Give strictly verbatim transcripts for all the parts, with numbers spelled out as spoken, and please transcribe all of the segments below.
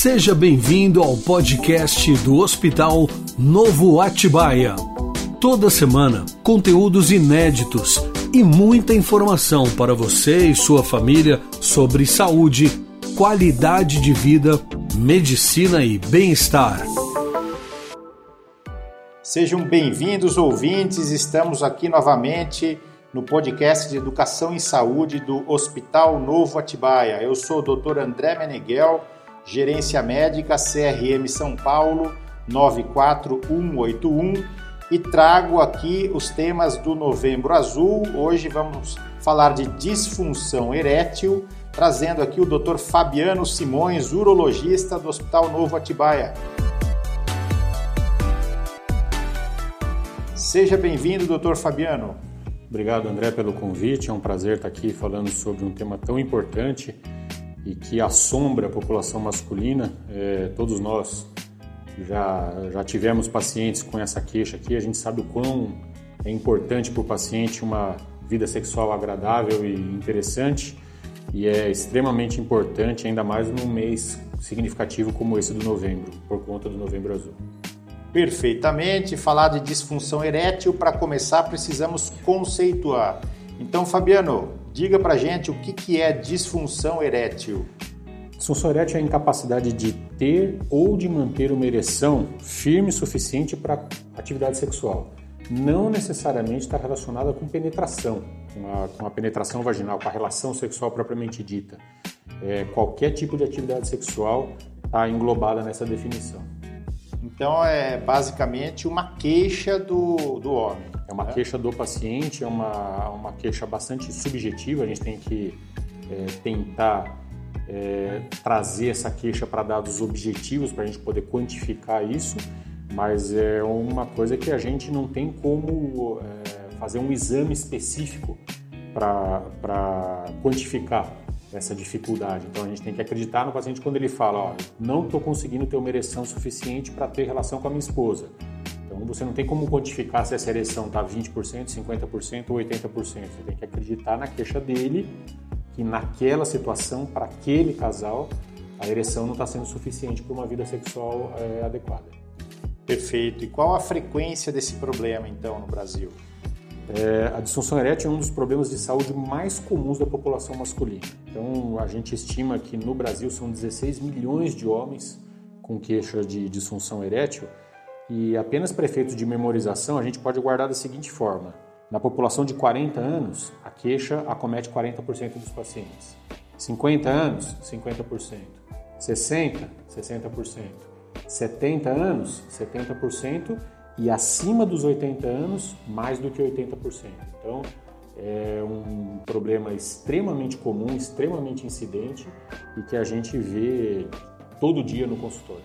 Seja bem-vindo ao podcast do Hospital Novo Atibaia. Toda semana, conteúdos inéditos e muita informação para você e sua família sobre saúde, qualidade de vida, medicina e bem-estar. Sejam bem-vindos, ouvintes. Estamos aqui novamente no podcast de Educação em Saúde do Hospital Novo Atibaia. Eu sou o doutor André Meneghel, Gerência Médica, C R M São Paulo, nove quatro um oito um, e trago aqui os temas do Novembro Azul. Hoje vamos falar de disfunção erétil, trazendo aqui o doutor Fabiano Simões, urologista do Hospital Novo Atibaia. Seja bem-vindo, doutor Fabiano. Obrigado, André, pelo convite. É um prazer estar aqui falando sobre um tema tão importante e que assombra a população masculina. É, todos nós já, já tivemos pacientes com essa queixa aqui. A gente sabe o quão é importante para o paciente uma vida sexual agradável e interessante, e é extremamente importante, ainda mais num mês significativo como esse do novembro, por conta do Novembro Azul. Perfeitamente. Falar de disfunção erétil, para começar, precisamos conceituar. Então, Fabiano, diga pra gente o que, que é disfunção erétil. Disfunção erétil é a incapacidade de ter ou de manter uma ereção firme o suficiente para atividade sexual. Não necessariamente está relacionada com penetração, com a, com a penetração vaginal, com a relação sexual propriamente dita. É, qualquer tipo de atividade sexual está englobada nessa definição. Então, é basicamente uma queixa do, do homem. É uma queixa do paciente, é uma, uma queixa bastante subjetiva. A gente tem que é, tentar é, trazer essa queixa para dados objetivos, para a gente poder quantificar isso, mas é uma coisa que a gente não tem como é, fazer um exame específico para quantificar essa dificuldade. Então a gente tem que acreditar no paciente quando ele fala: ó, não estou conseguindo ter uma ereção suficiente para ter relação com a minha esposa. Então, você não tem como quantificar se essa ereção está vinte por cento, cinquenta por cento ou oitenta por cento. Você tem que acreditar na queixa dele, que naquela situação, para aquele casal, a ereção não está sendo suficiente para uma vida sexual é, adequada. Perfeito. E qual a frequência desse problema, então, no Brasil? É, a disfunção erétil é um dos problemas de saúde mais comuns da população masculina. Então, a gente estima que no Brasil são dezesseis milhões de homens com queixa de disfunção erétil. E apenas para efeitos de memorização, a gente pode guardar da seguinte forma: na população de quarenta anos, a queixa acomete quarenta por cento dos pacientes, cinquenta anos, cinquenta por cento, sessenta, sessenta por cento, setenta anos, setenta por cento, e acima dos oitenta anos, mais do que oitenta por cento. Então, é um problema extremamente comum, extremamente incidente, e que a gente vê todo dia no consultório.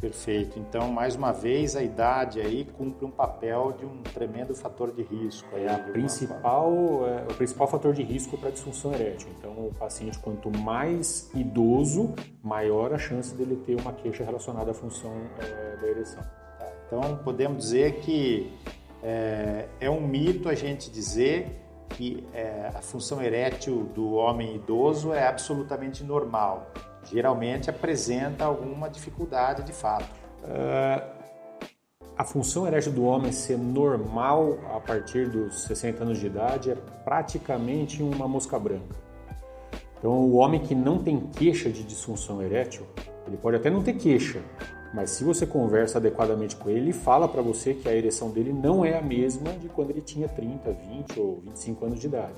Perfeito. Então, mais uma vez, a idade aí cumpre um papel de um tremendo fator de risco. É, a principal, é o principal fator de risco para a disfunção erétil. Então, o paciente, quanto mais idoso, maior a chance dele ter uma queixa relacionada à função é, da ereção. Tá. Então, podemos dizer que é, é um mito a gente dizer que é, a função erétil do homem idoso é absolutamente normal. Geralmente apresenta alguma dificuldade de fato. Uh, a função erétil do homem ser normal a partir dos sessenta anos de idade é praticamente uma mosca branca. Então, o homem que não tem queixa de disfunção erétil, ele pode até não ter queixa, mas se você conversa adequadamente com ele, ele fala para você que a ereção dele não é a mesma de quando ele tinha trinta, vinte ou vinte e cinco anos de idade.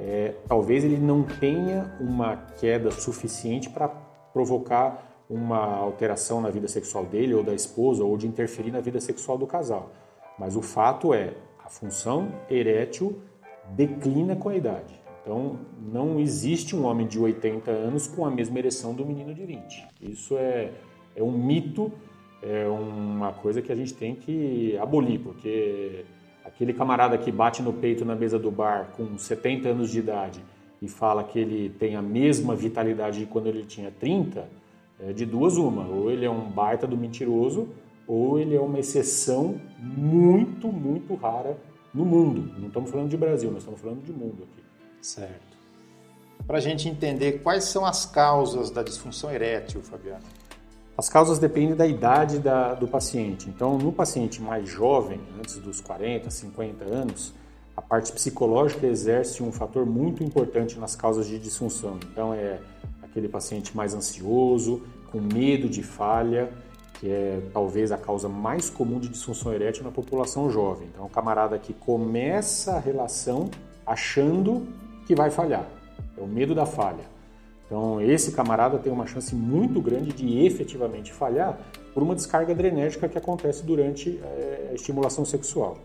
É, talvez ele não tenha uma queda suficiente para provocar uma alteração na vida sexual dele ou da esposa, ou de interferir na vida sexual do casal. Mas o fato é, a função erétil declina com a idade. Então, não existe um homem de oitenta anos com a mesma ereção do menino de vinte. Isso é, é um mito, é uma coisa que a gente tem que abolir, porque aquele camarada que bate no peito na mesa do bar com setenta anos de idade e fala que ele tem a mesma vitalidade de quando ele tinha trinta, é de duas uma: ou ele é um baita do mentiroso, ou ele é uma exceção muito, muito rara no mundo. Não estamos falando de Brasil, nós estamos falando de mundo aqui. Certo. para a gente entender quais são as causas da disfunção erétil, Fabiano. As causas dependem da idade da, do paciente. Então, no paciente mais jovem, antes dos quarenta, cinquenta anos, a parte psicológica exerce um fator muito importante nas causas de disfunção. Então, é aquele paciente mais ansioso, com medo de falha, que é talvez a causa mais comum de disfunção erétil na população jovem. Então, é um camarada que começa a relação achando que vai falhar. É o medo da falha. Então, esse camarada tem uma chance muito grande de efetivamente falhar por uma descarga adrenérgica que acontece durante é, a estimulação sexual.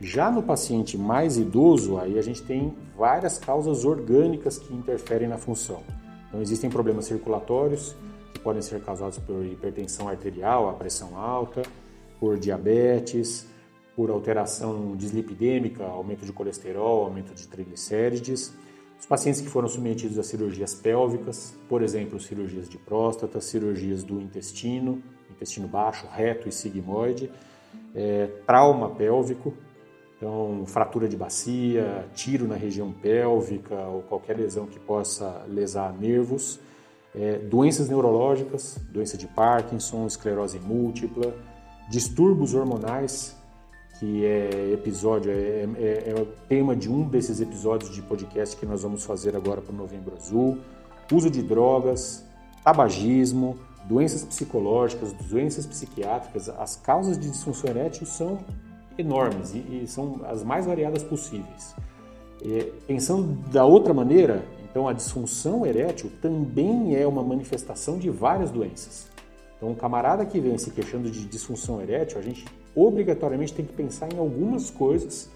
Já no paciente mais idoso, aí a gente tem várias causas orgânicas que interferem na função. Então, existem problemas circulatórios, que podem ser causados por hipertensão arterial, a pressão alta, por diabetes, por alteração dislipidêmica, aumento de colesterol, aumento de triglicérides. Os pacientes que foram submetidos a cirurgias pélvicas, por exemplo, cirurgias de próstata, cirurgias do intestino, intestino baixo, reto e sigmoide, é, trauma pélvico, então fratura de bacia, tiro na região pélvica ou qualquer lesão que possa lesar nervos, é, doenças neurológicas, doença de Parkinson, esclerose múltipla, distúrbios hormonais, que é episódio, é, é, é o tema de um desses episódios de podcast que nós vamos fazer agora para o Novembro Azul, uso de drogas, tabagismo, doenças psicológicas, doenças psiquiátricas. As causas de disfunção erétil são enormes e, e são as mais variadas possíveis. E, pensando da outra maneira, então a disfunção erétil também é uma manifestação de várias doenças. Então, um camarada que vem se queixando de disfunção erétil, a gente obrigatoriamente tem que pensar em algumas coisas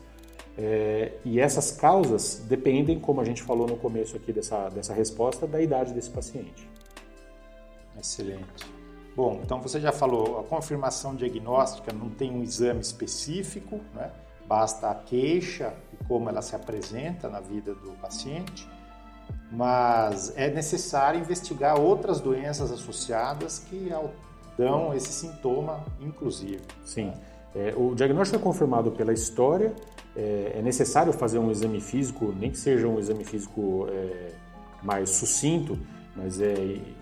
é, e essas causas dependem, como a gente falou no começo aqui dessa, dessa resposta, da idade desse paciente. Excelente. Bom, então você já falou, a confirmação diagnóstica não tem um exame específico, né? Basta a queixa e como ela se apresenta na vida do paciente, mas é necessário investigar outras doenças associadas que dão esse sintoma, inclusive. Sim. É, o diagnóstico é confirmado pela história, é, é necessário fazer um exame físico, nem que seja um exame físico é, mais sucinto, mas é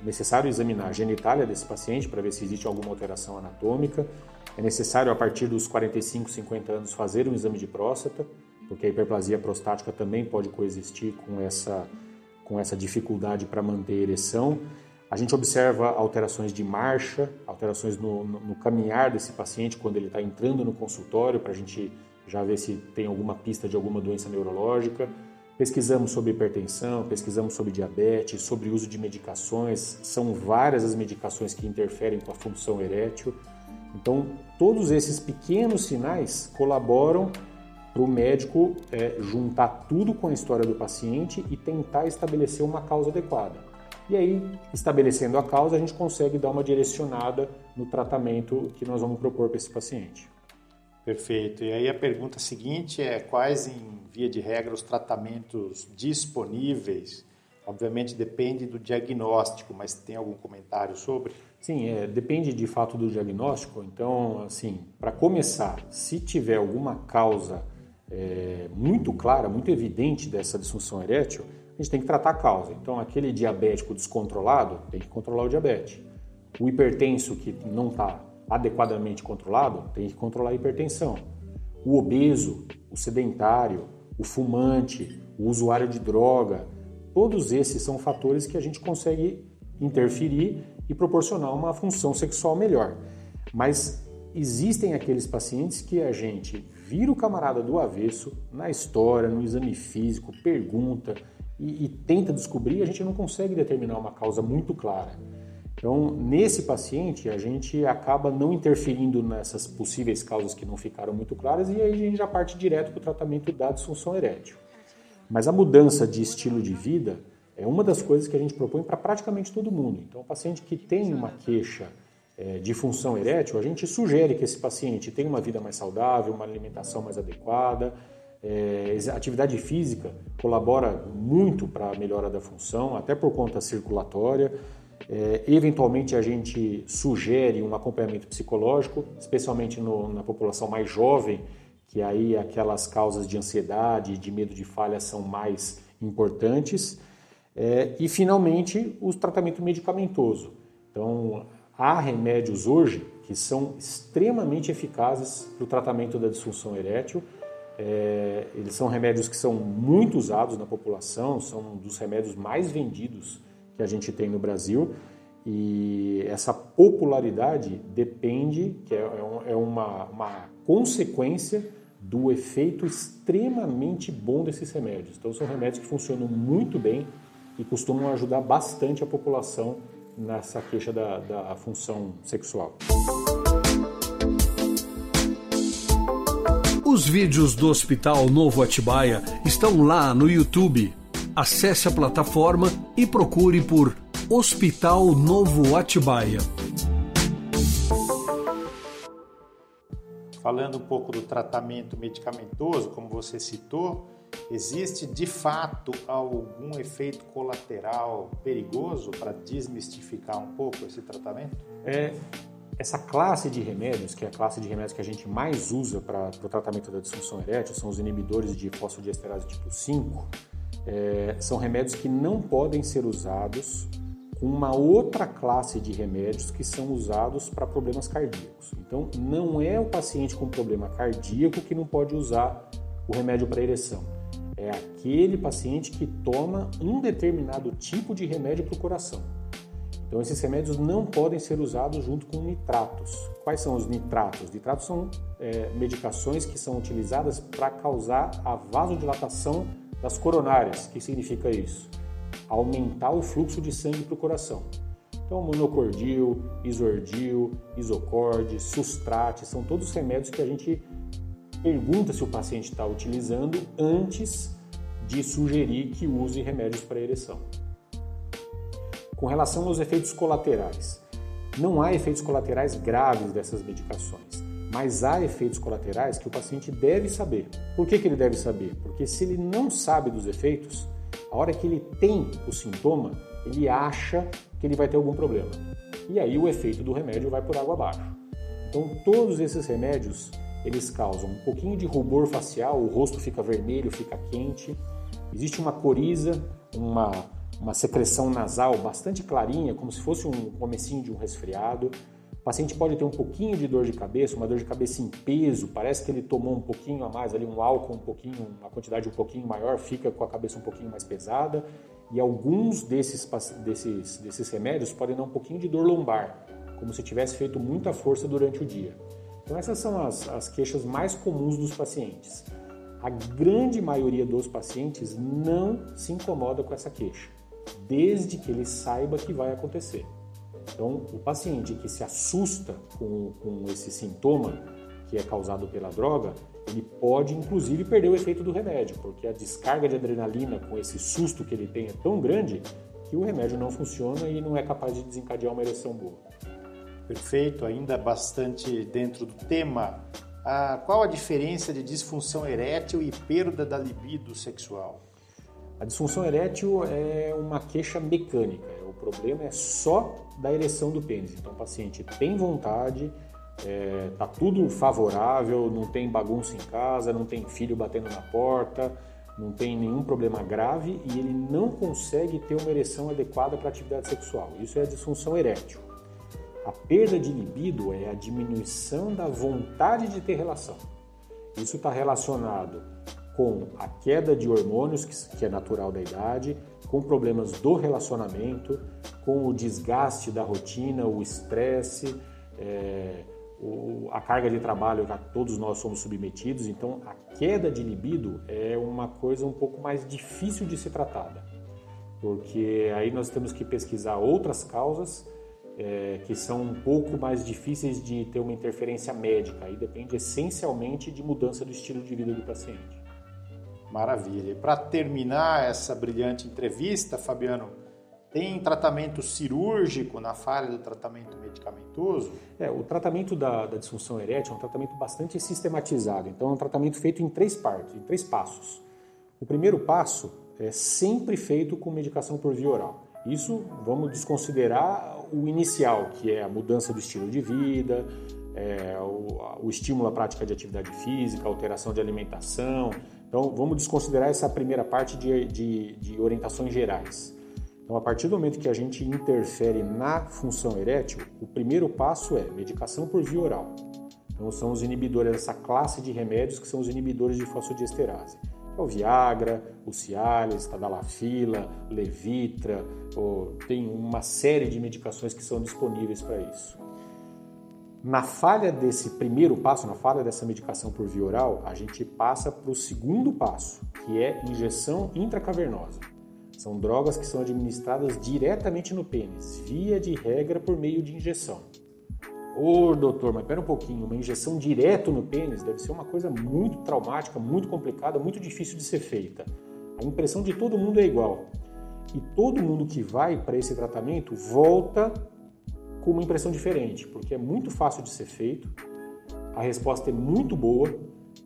necessário examinar a genitália desse paciente para ver se existe alguma alteração anatômica. É necessário, a partir dos quarenta e cinco, cinquenta anos, fazer um exame de próstata, porque a hiperplasia prostática também pode coexistir com essa, com essa dificuldade para manter a ereção. A gente observa alterações de marcha, alterações no, no, no caminhar desse paciente quando ele está entrando no consultório, para a gente já ver se tem alguma pista de alguma doença neurológica. Pesquisamos sobre hipertensão, pesquisamos sobre diabetes, sobre uso de medicações. São várias as medicações que interferem com a função erétil. Então, todos esses pequenos sinais colaboram para o médico é, juntar tudo com a história do paciente e tentar estabelecer uma causa adequada. E aí, estabelecendo a causa, a gente consegue dar uma direcionada no tratamento que nós vamos propor para esse paciente. Perfeito. E aí a pergunta seguinte é quais, em via de regra, os tratamentos disponíveis? Obviamente depende do diagnóstico, mas tem algum comentário sobre? Sim, é, depende de fato do diagnóstico. Então, assim, para começar, se tiver alguma causa É, muito clara, muito evidente dessa disfunção erétil, a gente tem que tratar a causa. Então, aquele diabético descontrolado, tem que controlar o diabetes. O hipertenso que não está adequadamente controlado, tem que controlar a hipertensão. O obeso, o sedentário, o fumante, o usuário de droga, todos esses são fatores que a gente consegue interferir e proporcionar uma função sexual melhor. Mas existem aqueles pacientes que a gente vira o camarada do avesso na história, no exame físico, pergunta e, e tenta descobrir, a gente não consegue determinar uma causa muito clara. Então, nesse paciente, a gente acaba não interferindo nessas possíveis causas que não ficaram muito claras e aí a gente já parte direto para o tratamento da disfunção erétil. Mas a mudança de estilo de vida é uma das coisas que a gente propõe para praticamente todo mundo. Então, o paciente que tem uma queixa de função erétil, a gente sugere que esse paciente tenha uma vida mais saudável, uma alimentação mais adequada, é, atividade física colabora muito para a melhora da função, até por conta circulatória. É, eventualmente a gente sugere um acompanhamento psicológico, especialmente no, na população mais jovem, que aí aquelas causas de ansiedade, de medo de falha são mais importantes. É, e, finalmente, o tratamento medicamentoso. Então, há remédios hoje que são extremamente eficazes para o tratamento da disfunção erétil. É, eles são remédios que são muito usados na população, são um dos remédios mais vendidos que a gente tem no Brasil. E essa popularidade depende, que é, é uma, uma consequência do efeito extremamente bom desses remédios. Então, são remédios que funcionam muito bem e costumam ajudar bastante a população nessa queixa da, da função sexual. Os vídeos do Hospital Novo Atibaia estão lá no YouTube. Acesse a plataforma e procure por Hospital Novo Atibaia. Falando um pouco do tratamento medicamentoso, como você citou, existe de fato algum efeito colateral perigoso para desmistificar um pouco esse tratamento? É, essa classe de remédios, que é a classe de remédios que a gente mais usa para o tratamento da disfunção erétil, são os inibidores de fosfodiesterase tipo cinco, é, são remédios que não podem ser usados com uma outra classe de remédios que são usados para problemas cardíacos. Então, não é o paciente com problema cardíaco que não pode usar o remédio para ereção. É aquele paciente que toma um determinado tipo de remédio para o coração. Então, esses remédios não podem ser usados junto com nitratos. Quais são os nitratos? Nitratos são é, medicações que são utilizadas para causar a vasodilatação das coronárias. O que significa isso? Aumentar o fluxo de sangue para o coração. Então, monocordil, isordil, isocorde, sustrate, são todos os remédios que a gente pergunta se o paciente está utilizando antes de sugerir que use remédios para ereção. Com relação aos efeitos colaterais, não há efeitos colaterais graves dessas medicações, mas há efeitos colaterais que o paciente deve saber. Por que que ele deve saber? Porque se ele não sabe dos efeitos, a hora que ele tem o sintoma, ele acha que ele vai ter algum problema. E aí o efeito do remédio vai por água abaixo. Então, todos esses remédios, eles causam um pouquinho de rubor facial, o rosto fica vermelho, fica quente, existe uma coriza, uma, uma secreção nasal bastante clarinha, como se fosse um comecinho de um resfriado. O paciente pode ter um pouquinho de dor de cabeça, uma dor de cabeça em peso, parece que ele tomou um pouquinho a mais, ali um álcool, um pouquinho, uma quantidade um pouquinho maior, fica com a cabeça um pouquinho mais pesada. E alguns desses, desses, desses remédios podem dar um pouquinho de dor lombar, como se tivesse feito muita força durante o dia. Então, essas são as, as queixas mais comuns dos pacientes. A grande maioria dos pacientes não se incomoda com essa queixa, desde que ele saiba que vai acontecer. Então, o paciente que se assusta com, com esse sintoma que é causado pela droga, ele pode, inclusive, perder o efeito do remédio, porque a descarga de adrenalina com esse susto que ele tem é tão grande que o remédio não funciona e não é capaz de desencadear uma ereção boa. Perfeito, ainda bastante dentro do tema. Ah, qual a diferença de disfunção erétil e perda da libido sexual? A disfunção erétil é uma queixa mecânica, o problema é só da ereção do pênis. Então, o paciente tem vontade, é, tá tudo favorável, não tem bagunça em casa, não tem filho batendo na porta, não tem nenhum problema grave e ele não consegue ter uma ereção adequada para atividade sexual. Isso é a disfunção erétil. A perda de libido é a diminuição da vontade de ter relação. Isso está relacionado com a queda de hormônios, que é natural da idade, com problemas do relacionamento, com o desgaste da rotina, o estresse, é, a carga de trabalho que todos nós somos submetidos. Então, a queda de libido é uma coisa um pouco mais difícil de ser tratada, porque aí nós temos que pesquisar outras causas, É, que são um pouco mais difíceis de ter uma interferência médica. Aí depende essencialmente de mudança do estilo de vida do paciente. Maravilha. E para terminar essa brilhante entrevista, Fabiano, tem tratamento cirúrgico na falha do tratamento medicamentoso? É, o tratamento da, da disfunção erétil é um tratamento bastante sistematizado. Então, é um tratamento feito em três partes, em três passos. O primeiro passo é sempre feito com medicação por via oral. Isso, vamos desconsiderar o inicial, que é a mudança do estilo de vida, é, o, o estímulo à prática de atividade física, alteração de alimentação. Então, vamos desconsiderar essa primeira parte de, de, de orientações gerais. Então, a partir do momento que a gente interfere na função erétil, o primeiro passo é medicação por via oral. Então, são os inibidores dessa classe de remédios que são os inibidores de fosfodiesterase. É o Viagra, o Cialis, Tadalafila, Levitra, tem uma série de medicações que são disponíveis para isso. Na falha desse primeiro passo, na falha dessa medicação por via oral, a gente passa para o segundo passo, que é injeção intracavernosa. São drogas que são administradas diretamente no pênis, via de regra por meio de injeção. Ô, doutor, mas pera um pouquinho, uma injeção direto no pênis deve ser uma coisa muito traumática, muito complicada, muito difícil de ser feita. A impressão de todo mundo é igual. E todo mundo que vai para esse tratamento volta com uma impressão diferente, porque é muito fácil de ser feito, a resposta é muito boa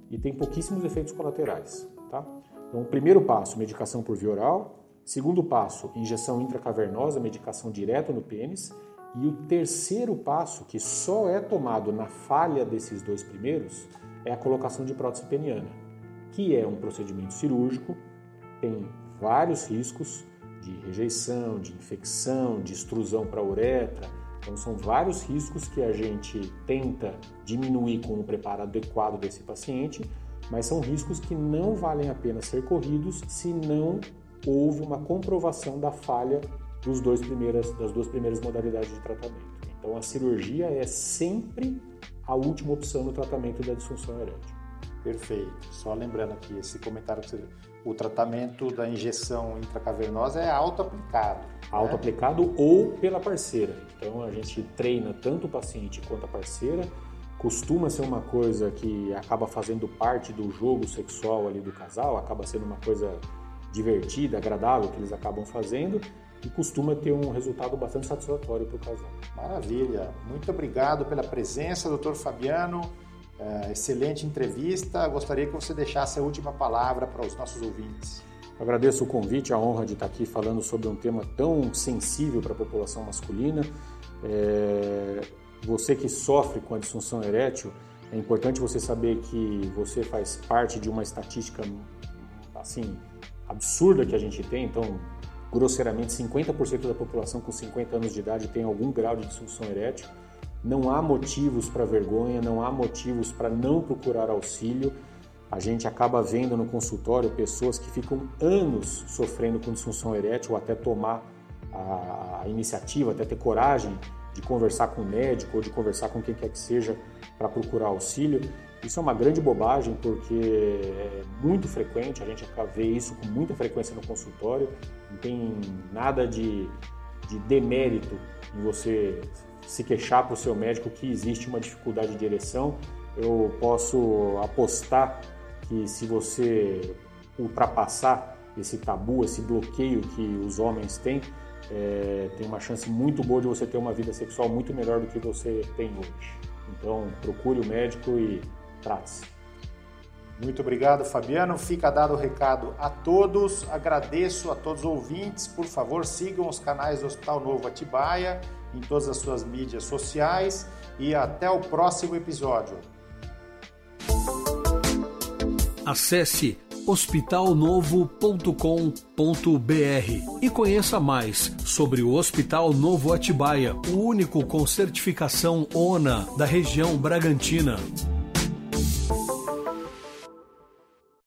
e tem pouquíssimos efeitos colaterais, tá? Então, primeiro passo, medicação por via oral. Segundo passo, injeção intracavernosa, medicação direto no pênis. E o terceiro passo, que só é tomado na falha desses dois primeiros, é a colocação de prótese peniana, que é um procedimento cirúrgico, tem vários riscos de rejeição, de infecção, de extrusão para a uretra. Então são vários riscos que a gente tenta diminuir com o preparo adequado desse paciente, mas são riscos que não valem a pena ser corridos se não houve uma comprovação da falha Dos dois primeiras, das duas primeiras modalidades de tratamento. Então, a cirurgia é sempre a última opção no tratamento da disfunção erétil. Perfeito. Só lembrando aqui, esse comentário, que você... o tratamento da injeção intracavernosa é auto-aplicado. Auto-aplicado, né? Ou pela parceira. Então, a gente treina tanto o paciente quanto a parceira. Costuma ser uma coisa que acaba fazendo parte do jogo sexual ali do casal, acaba sendo uma coisa divertida, agradável, que eles acabam fazendo, e costuma ter um resultado bastante satisfatório para o casal. Maravilha! Muito obrigado pela presença, doutor Fabiano. É, excelente entrevista. Gostaria que você deixasse a última palavra para os nossos ouvintes. Eu agradeço o convite, a honra de estar aqui falando sobre um tema tão sensível para a população masculina. É, você que sofre com a disfunção erétil, é importante você saber que você faz parte de uma estatística assim, absurda que a gente tem, então... grosseiramente, cinquenta por cento da população com cinquenta anos de idade tem algum grau de disfunção erétil. Não há motivos para vergonha, não há motivos para não procurar auxílio. A gente acaba vendo no consultório pessoas que ficam anos sofrendo com disfunção erétil, até tomar a iniciativa, até ter coragem de conversar com o médico ou de conversar com quem quer que seja para procurar auxílio. Isso é uma grande bobagem, porque é muito frequente, a gente vê isso com muita frequência no consultório. Não tem nada de, de demérito em você se queixar para o seu médico que existe uma dificuldade de ereção. Eu posso apostar que se você ultrapassar esse tabu, esse bloqueio que os homens têm, É, tem uma chance muito boa de você ter uma vida sexual muito melhor do que você tem hoje. Então, procure o médico e trate-se. Muito obrigado, Fabiano. Fica dado o recado a todos. Agradeço a todos os ouvintes. Por favor, sigam os canais do Hospital Novo Atibaia em todas as suas mídias sociais e até o próximo episódio. Acesse hospital novo ponto com ponto br e conheça mais sobre o Hospital Novo Atibaia, o único com certificação ONA da região Bragantina.